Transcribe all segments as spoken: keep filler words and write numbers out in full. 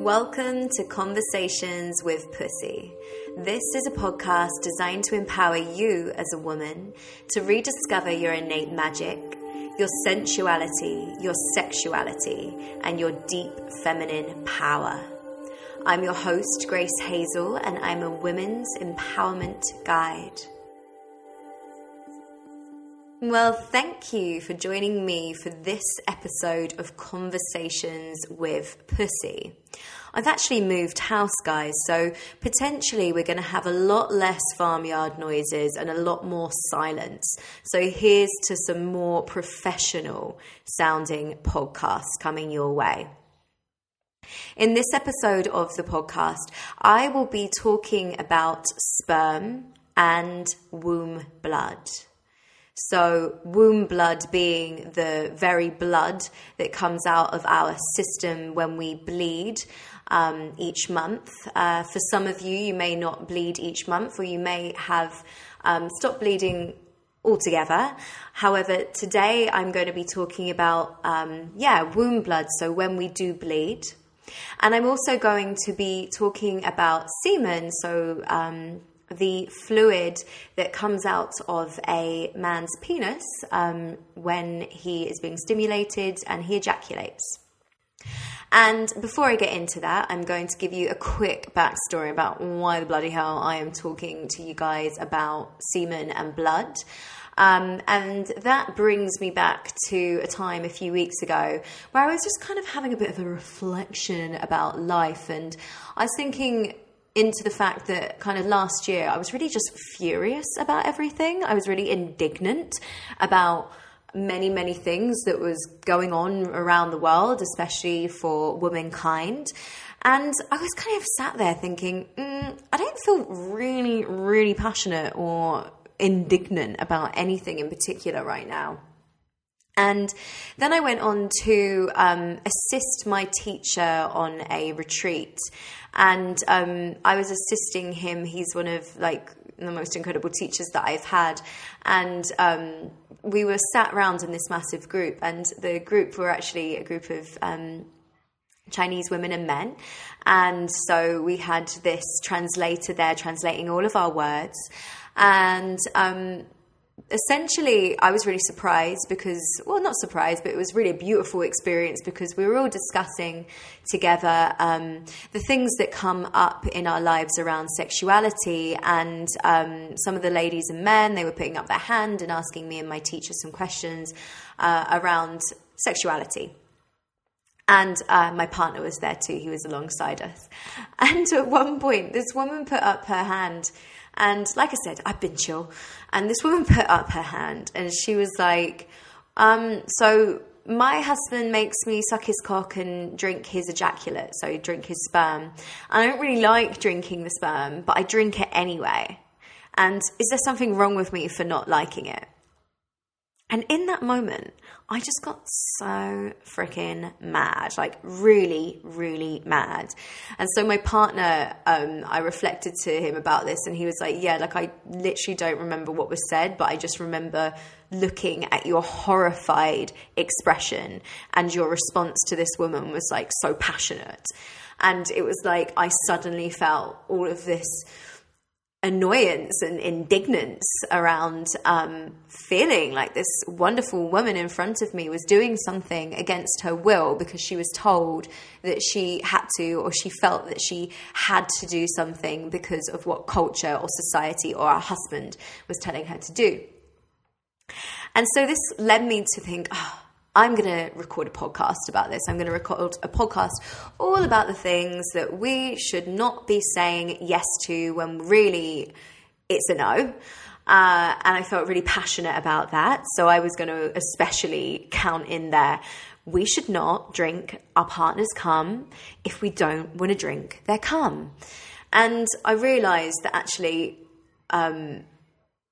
Welcome to Conversations with Pussy. This is a podcast designed to empower you as a woman to rediscover your innate magic, your sensuality, your sexuality, and your deep feminine power. I'm your host, Grace Hazel, and I'm a women's empowerment guide. Well, thank you for joining me for this episode of Conversations with Pussy. I've actually moved house, guys, so potentially we're going to have a lot less farmyard noises and a lot more silence. So here's to some more professional sounding podcasts coming your way. In this episode of the podcast, I will be talking about sperm and womb blood. So womb blood being the very blood that comes out of our system when we bleed um, each month. Uh, for some of you, you may not bleed each month, or you may have um, stopped bleeding altogether. However, today I'm going to be talking about, um, yeah, womb blood. So when we do bleed. And I'm also going to be talking about semen. So, um, the fluid that comes out of a man's penis um, when he is being stimulated and he ejaculates. And before I get into that, I'm going to give you a quick backstory about why the bloody hell I am talking to you guys about semen and blood. Um, and that brings me back to a time a few weeks ago where I was just kind of having a bit of a reflection about life. And I was thinking into the fact that kind of last year I was really just furious about everything. I was really indignant about many, many things that was going on around the world, especially for womankind. And I was kind of sat there thinking, mm, I don't feel really, really passionate or indignant about anything in particular right now. And then I went on to um, assist my teacher on a retreat, and um, I was assisting him. He's one of like the most incredible teachers that I've had, and um, we were sat round in this massive group, and the group were actually a group of um, Chinese women and men, and so we had this translator there translating all of our words, and um essentially, I was really surprised because, well, not surprised, but it was really a beautiful experience because we were all discussing together um, the things that come up in our lives around sexuality. And um, some of the ladies and men, they were putting up their hand and asking me and my teacher some questions uh, around sexuality. And uh, my partner was there too. He was alongside us. And at one point, this woman put up her hand. And like I said, I've been chill. And this woman put up her hand and she was like, um, so my husband makes me suck his cock and drink his ejaculate. So drink his sperm. I don't really like drinking the sperm, but I drink it anyway. And is there something wrong with me for not liking it? And in that moment, I just got so freaking mad, like really, really mad. And so my partner, um, I reflected to him about this and he was like, yeah, like I literally don't remember what was said, but I just remember looking at your horrified expression and your response to this woman was like so passionate. And it was like, I suddenly felt all of this annoyance and indignance around um, feeling like this wonderful woman in front of me was doing something against her will because she was told that she had to, or she felt that she had to do something because of what culture or society or her husband was telling her to do. And so this led me to think, oh, I'm going to record a podcast about this. I'm going to record a podcast all about the things that we should not be saying yes to when really it's a no. Uh, and I felt really passionate about that. So I was going to especially count in there, we should not drink our partner's cum if we don't want to drink their cum. And I realized that actually, um,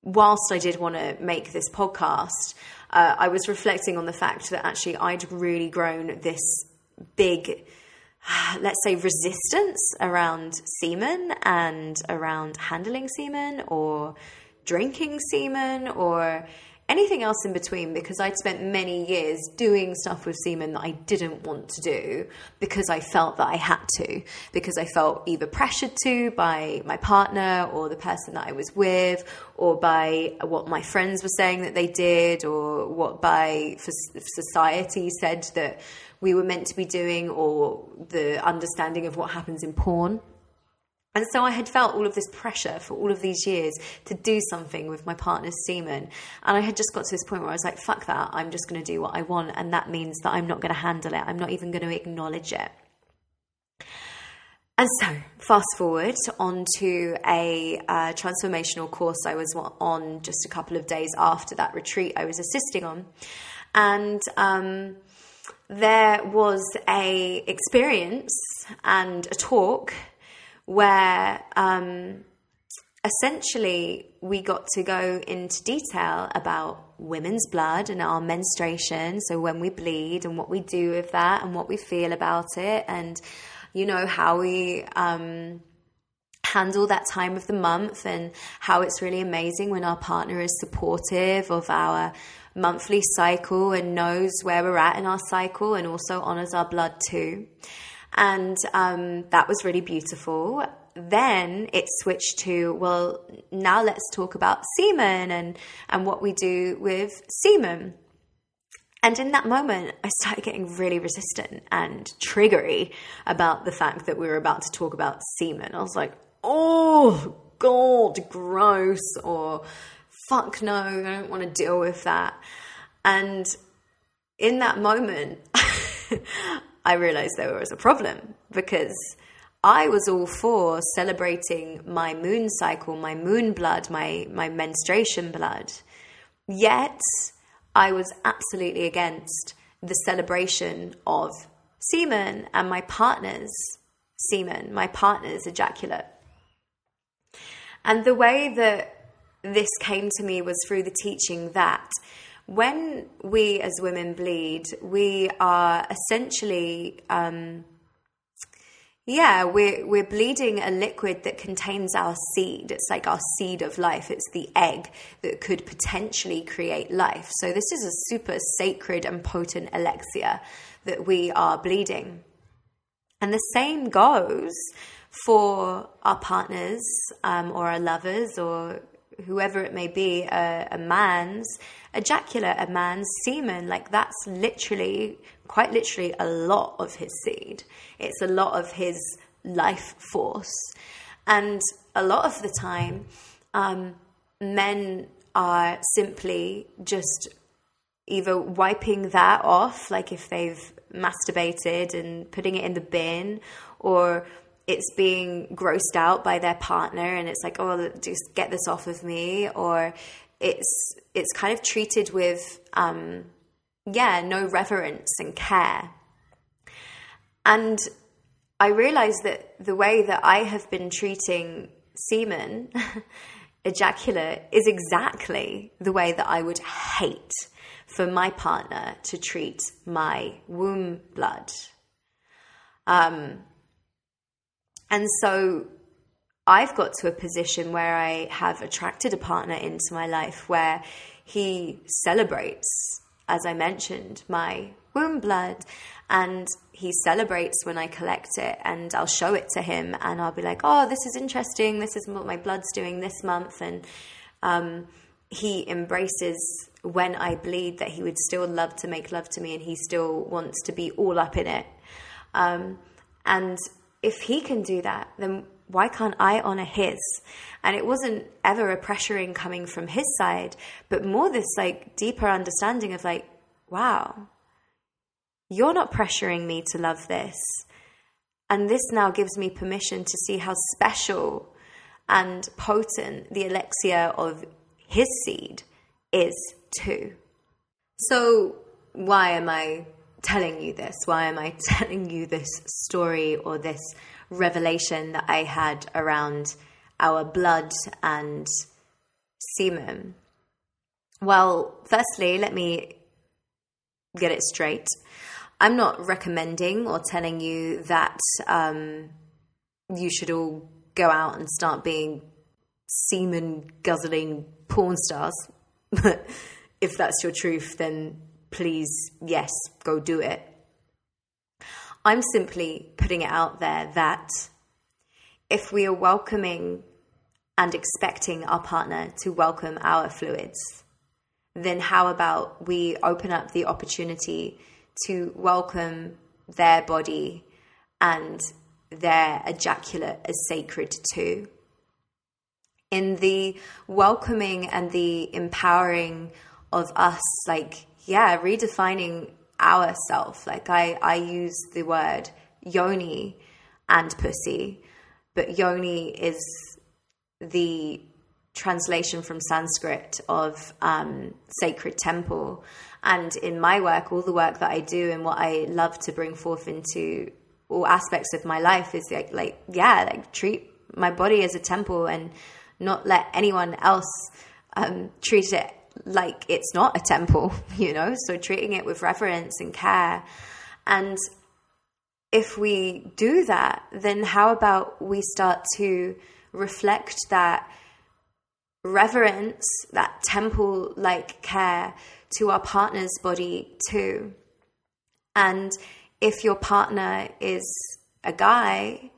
whilst I did want to make this podcast, Uh, I was reflecting on the fact that actually I'd really grown this big, let's say, resistance around semen and around handling semen or drinking semen or anything else in between, because I'd spent many years doing stuff with semen that I didn't want to do because I felt that I had to, because I felt either pressured to by my partner or the person that I was with, or by what my friends were saying that they did, or what by society said that we were meant to be doing, or the understanding of what happens in porn. And so I had felt all of this pressure for all of these years to do something with my partner's semen. And I had just got to this point where I was like, fuck that, I'm just going to do what I want. And that means that I'm not going to handle it. I'm not even going to acknowledge it. And so fast forward onto a uh, transformational course I was on just a couple of days after that retreat I was assisting on. And um, there was a experience and a talk where um, essentially we got to go into detail about women's blood and our menstruation, so when we bleed and what we do with that and what we feel about it, and, you know, how we um, handle that time of the month, and how it's really amazing when our partner is supportive of our monthly cycle and knows where we're at in our cycle and also honours our blood too. And um, that was really beautiful. Then it switched to, well, now let's talk about semen and, and what we do with semen. And in that moment, I started getting really resistant and triggery about the fact that we were about to talk about semen. I was like, oh, God, gross, or fuck no, I don't want to deal with that. And in that moment, I realized there was a problem, because I was all for celebrating my moon cycle, my moon blood, my, my menstruation blood. Yet I was absolutely against the celebration of semen and my partner's semen, my partner's ejaculate. And the way that this came to me was through the teaching that when we as women bleed, we are essentially, um, yeah, we're, we're bleeding a liquid that contains our seed. It's like our seed of life. It's the egg that could potentially create life. So this is a super sacred and potent elixir that we are bleeding. And the same goes for our partners, um, or our lovers, or whoever it may be, a, a man's ejaculate, a man's semen. Like, that's literally, quite literally, a lot of his seed. It's a lot of his life force. And a lot of the time, um, men are simply just either wiping that off, like if they've masturbated, and putting it in the bin, or it's being grossed out by their partner and it's like, oh, just get this off of me. Or it's it's kind of treated with, um, yeah, no reverence and care. And I realized that the way that I have been treating semen, ejaculate, is exactly the way that I would hate for my partner to treat my womb blood. Um. And so I've got to a position where I have attracted a partner into my life where he celebrates, as I mentioned, my womb blood, and he celebrates when I collect it, and I'll show it to him and I'll be like, oh, this is interesting. This is what my blood's doing this month. And um, he embraces when I bleed that he would still love to make love to me and he still wants to be all up in it. Um, and if he can do that, then why can't I honor his? And it wasn't ever a pressuring coming from his side, but more this like deeper understanding of like, wow, you're not pressuring me to love this. And this now gives me permission to see how special and potent the elixir of his seed is too. So why am I telling you this? Why am I telling you this story or this revelation that I had around our blood and semen? Well, firstly, let me get it straight. I'm not recommending or telling you that um, you should all go out and start being semen guzzling porn stars. if that's your truth, then please, yes, go do it. I'm simply putting it out there that if we are welcoming and expecting our partner to welcome our fluids, then how about we open up the opportunity to welcome their body and their ejaculate as sacred too. In the welcoming and the empowering of us, like, yeah, redefining ourself. Like I, I use the word yoni and pussy, but yoni is the translation from Sanskrit of um, sacred temple. And in my work, all the work that I do and what I love to bring forth into all aspects of my life is like, like, yeah, like treat my body as a temple and not let anyone else um, treat it like it's not a temple, you know? So treating it with reverence and care. And if we do that, then how about we start to reflect that reverence, that temple-like care to our partner's body too. And if your partner is a guy,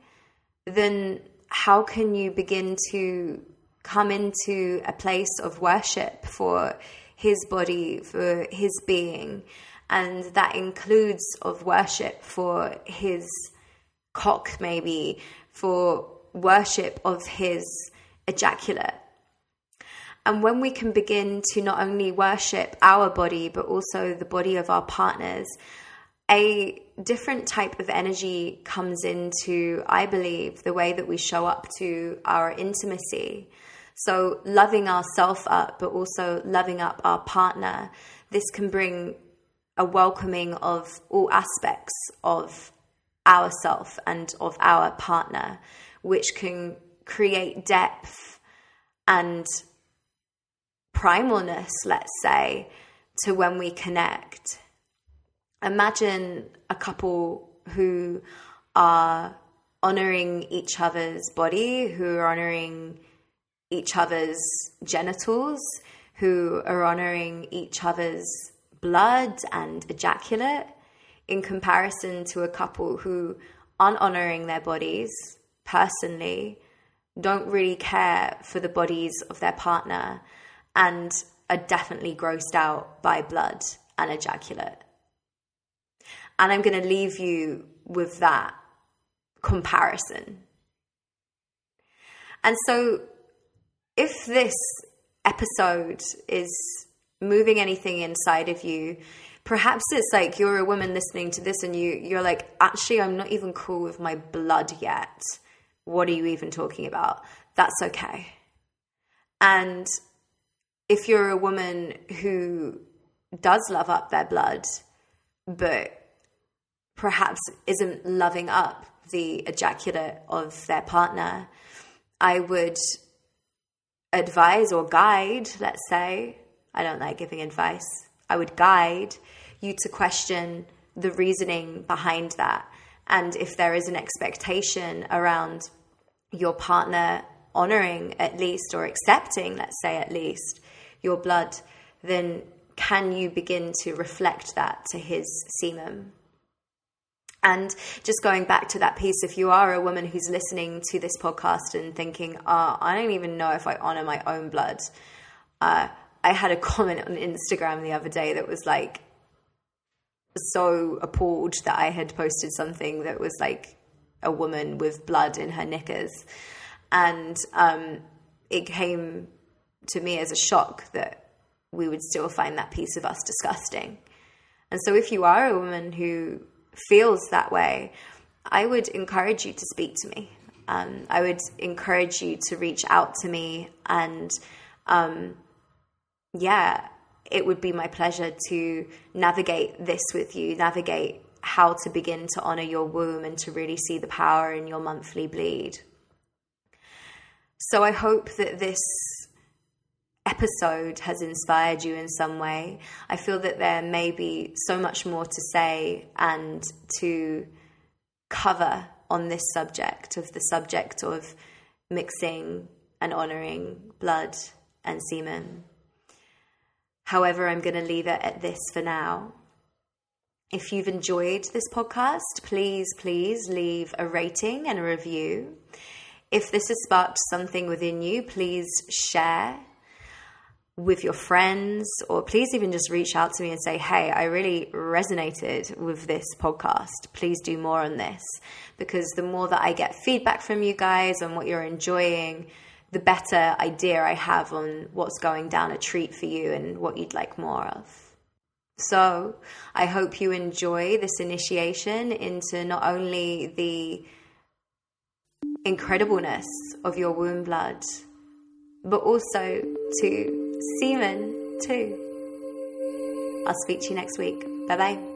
then how can you begin to come into a place of worship for his body, for his being? And that includes of worship for his cock, maybe, for worship of his ejaculate. And when we can begin to not only worship our body, but also the body of our partners, a different type of energy comes into, I believe, the way that we show up to our intimacy. So loving ourselves up, but also loving up our partner. This can bring a welcoming of all aspects of ourself and of our partner, which can create depth and primalness, let's say, to when we connect. Imagine a couple who are honoring each other's body, who are honoring each other's genitals, who are honoring each other's blood and ejaculate, in comparison to a couple who aren't honoring their bodies personally, don't really care for the bodies of their partner, and are definitely grossed out by blood and ejaculate. And I'm going to leave you with that comparison. And so if this episode is moving anything inside of you, perhaps it's like you're a woman listening to this and you, you're like, actually, I'm not even cool with my blood yet. What are you even talking about? That's okay. And if you're a woman who does love up their blood, but perhaps isn't loving up the ejaculate of their partner, I would advise or guide, let's say, I don't like giving advice, I would guide you to question the reasoning behind that. And if there is an expectation around your partner honoring at least, or accepting, let's say at least, your blood, then can you begin to reflect that to his semen? And just going back to that piece, if you are a woman who's listening to this podcast and thinking, oh, I don't even know if I honor my own blood. Uh, I had a comment on Instagram the other day that was like, so appalled that I had posted something that was like a woman with blood in her knickers. And um, it came to me as a shock that we would still find that piece of us disgusting. And so if you are a woman who feels that way, I would encourage you to speak to me. Um, I would encourage you to reach out to me, and um, yeah, it would be my pleasure to navigate this with you, navigate how to begin to honor your womb and to really see the power in your monthly bleed. So I hope that this episode has inspired you in some way. I feel that there may be so much more to say and to cover on this subject, of the subject of mixing and honoring blood and semen. However, I'm going to leave it at this for now. If you've enjoyed this podcast, please, please leave a rating and a review. If this has sparked something within you, please share with your friends, or please even just reach out to me and say, hey, I really resonated with this podcast. Please do more on this, because the more that I get feedback from you guys on what you're enjoying, the better idea I have on what's going down a treat for you and what you'd like more of. So I hope you enjoy this initiation into not only the incredibleness of your womb blood, but also to semen too. I'll speak to you next week. Bye-bye.